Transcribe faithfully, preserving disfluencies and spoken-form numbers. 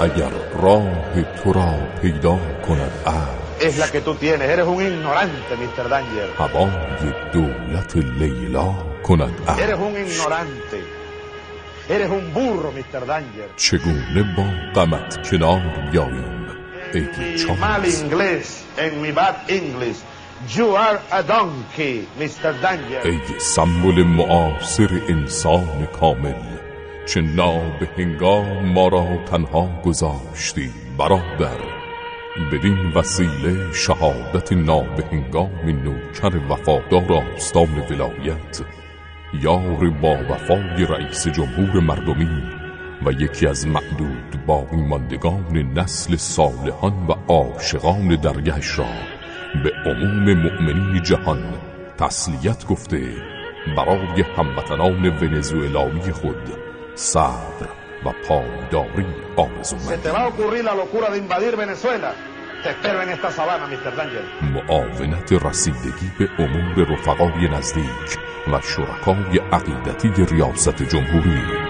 اگر راه تو را پیدا کند es la que tú tienes, eres un ignorante, میستر Danger. هوای دولت لیلا کند عشق. eres un ignorante, eres un burro, میستر Danger. چگونه با غمت کنار بیاییم ای چاق؟ mal inglés, en mi bad English. You are a donkey, میستر Danger. ای سمبل معاصر انسان کامل، چه نابهنگام ما را تنها گذاشتی برادر. بدین وسیله شهادت نابهنگام نوکر وفادار آستان ولایت، یار با وفای رئیس جمهور مردمی و یکی از معدود باقی ماندگان نسل صالحان و عاشقان درگهش را به عموم مؤمنین جهان تسلیت گفته، برای هموطنان ونزوئلایی خود صبر و پایداری آرزومند. معاونت رسیدگی به امور رفقای نزدیک و شرکای عقیدتی ریاست جمهوری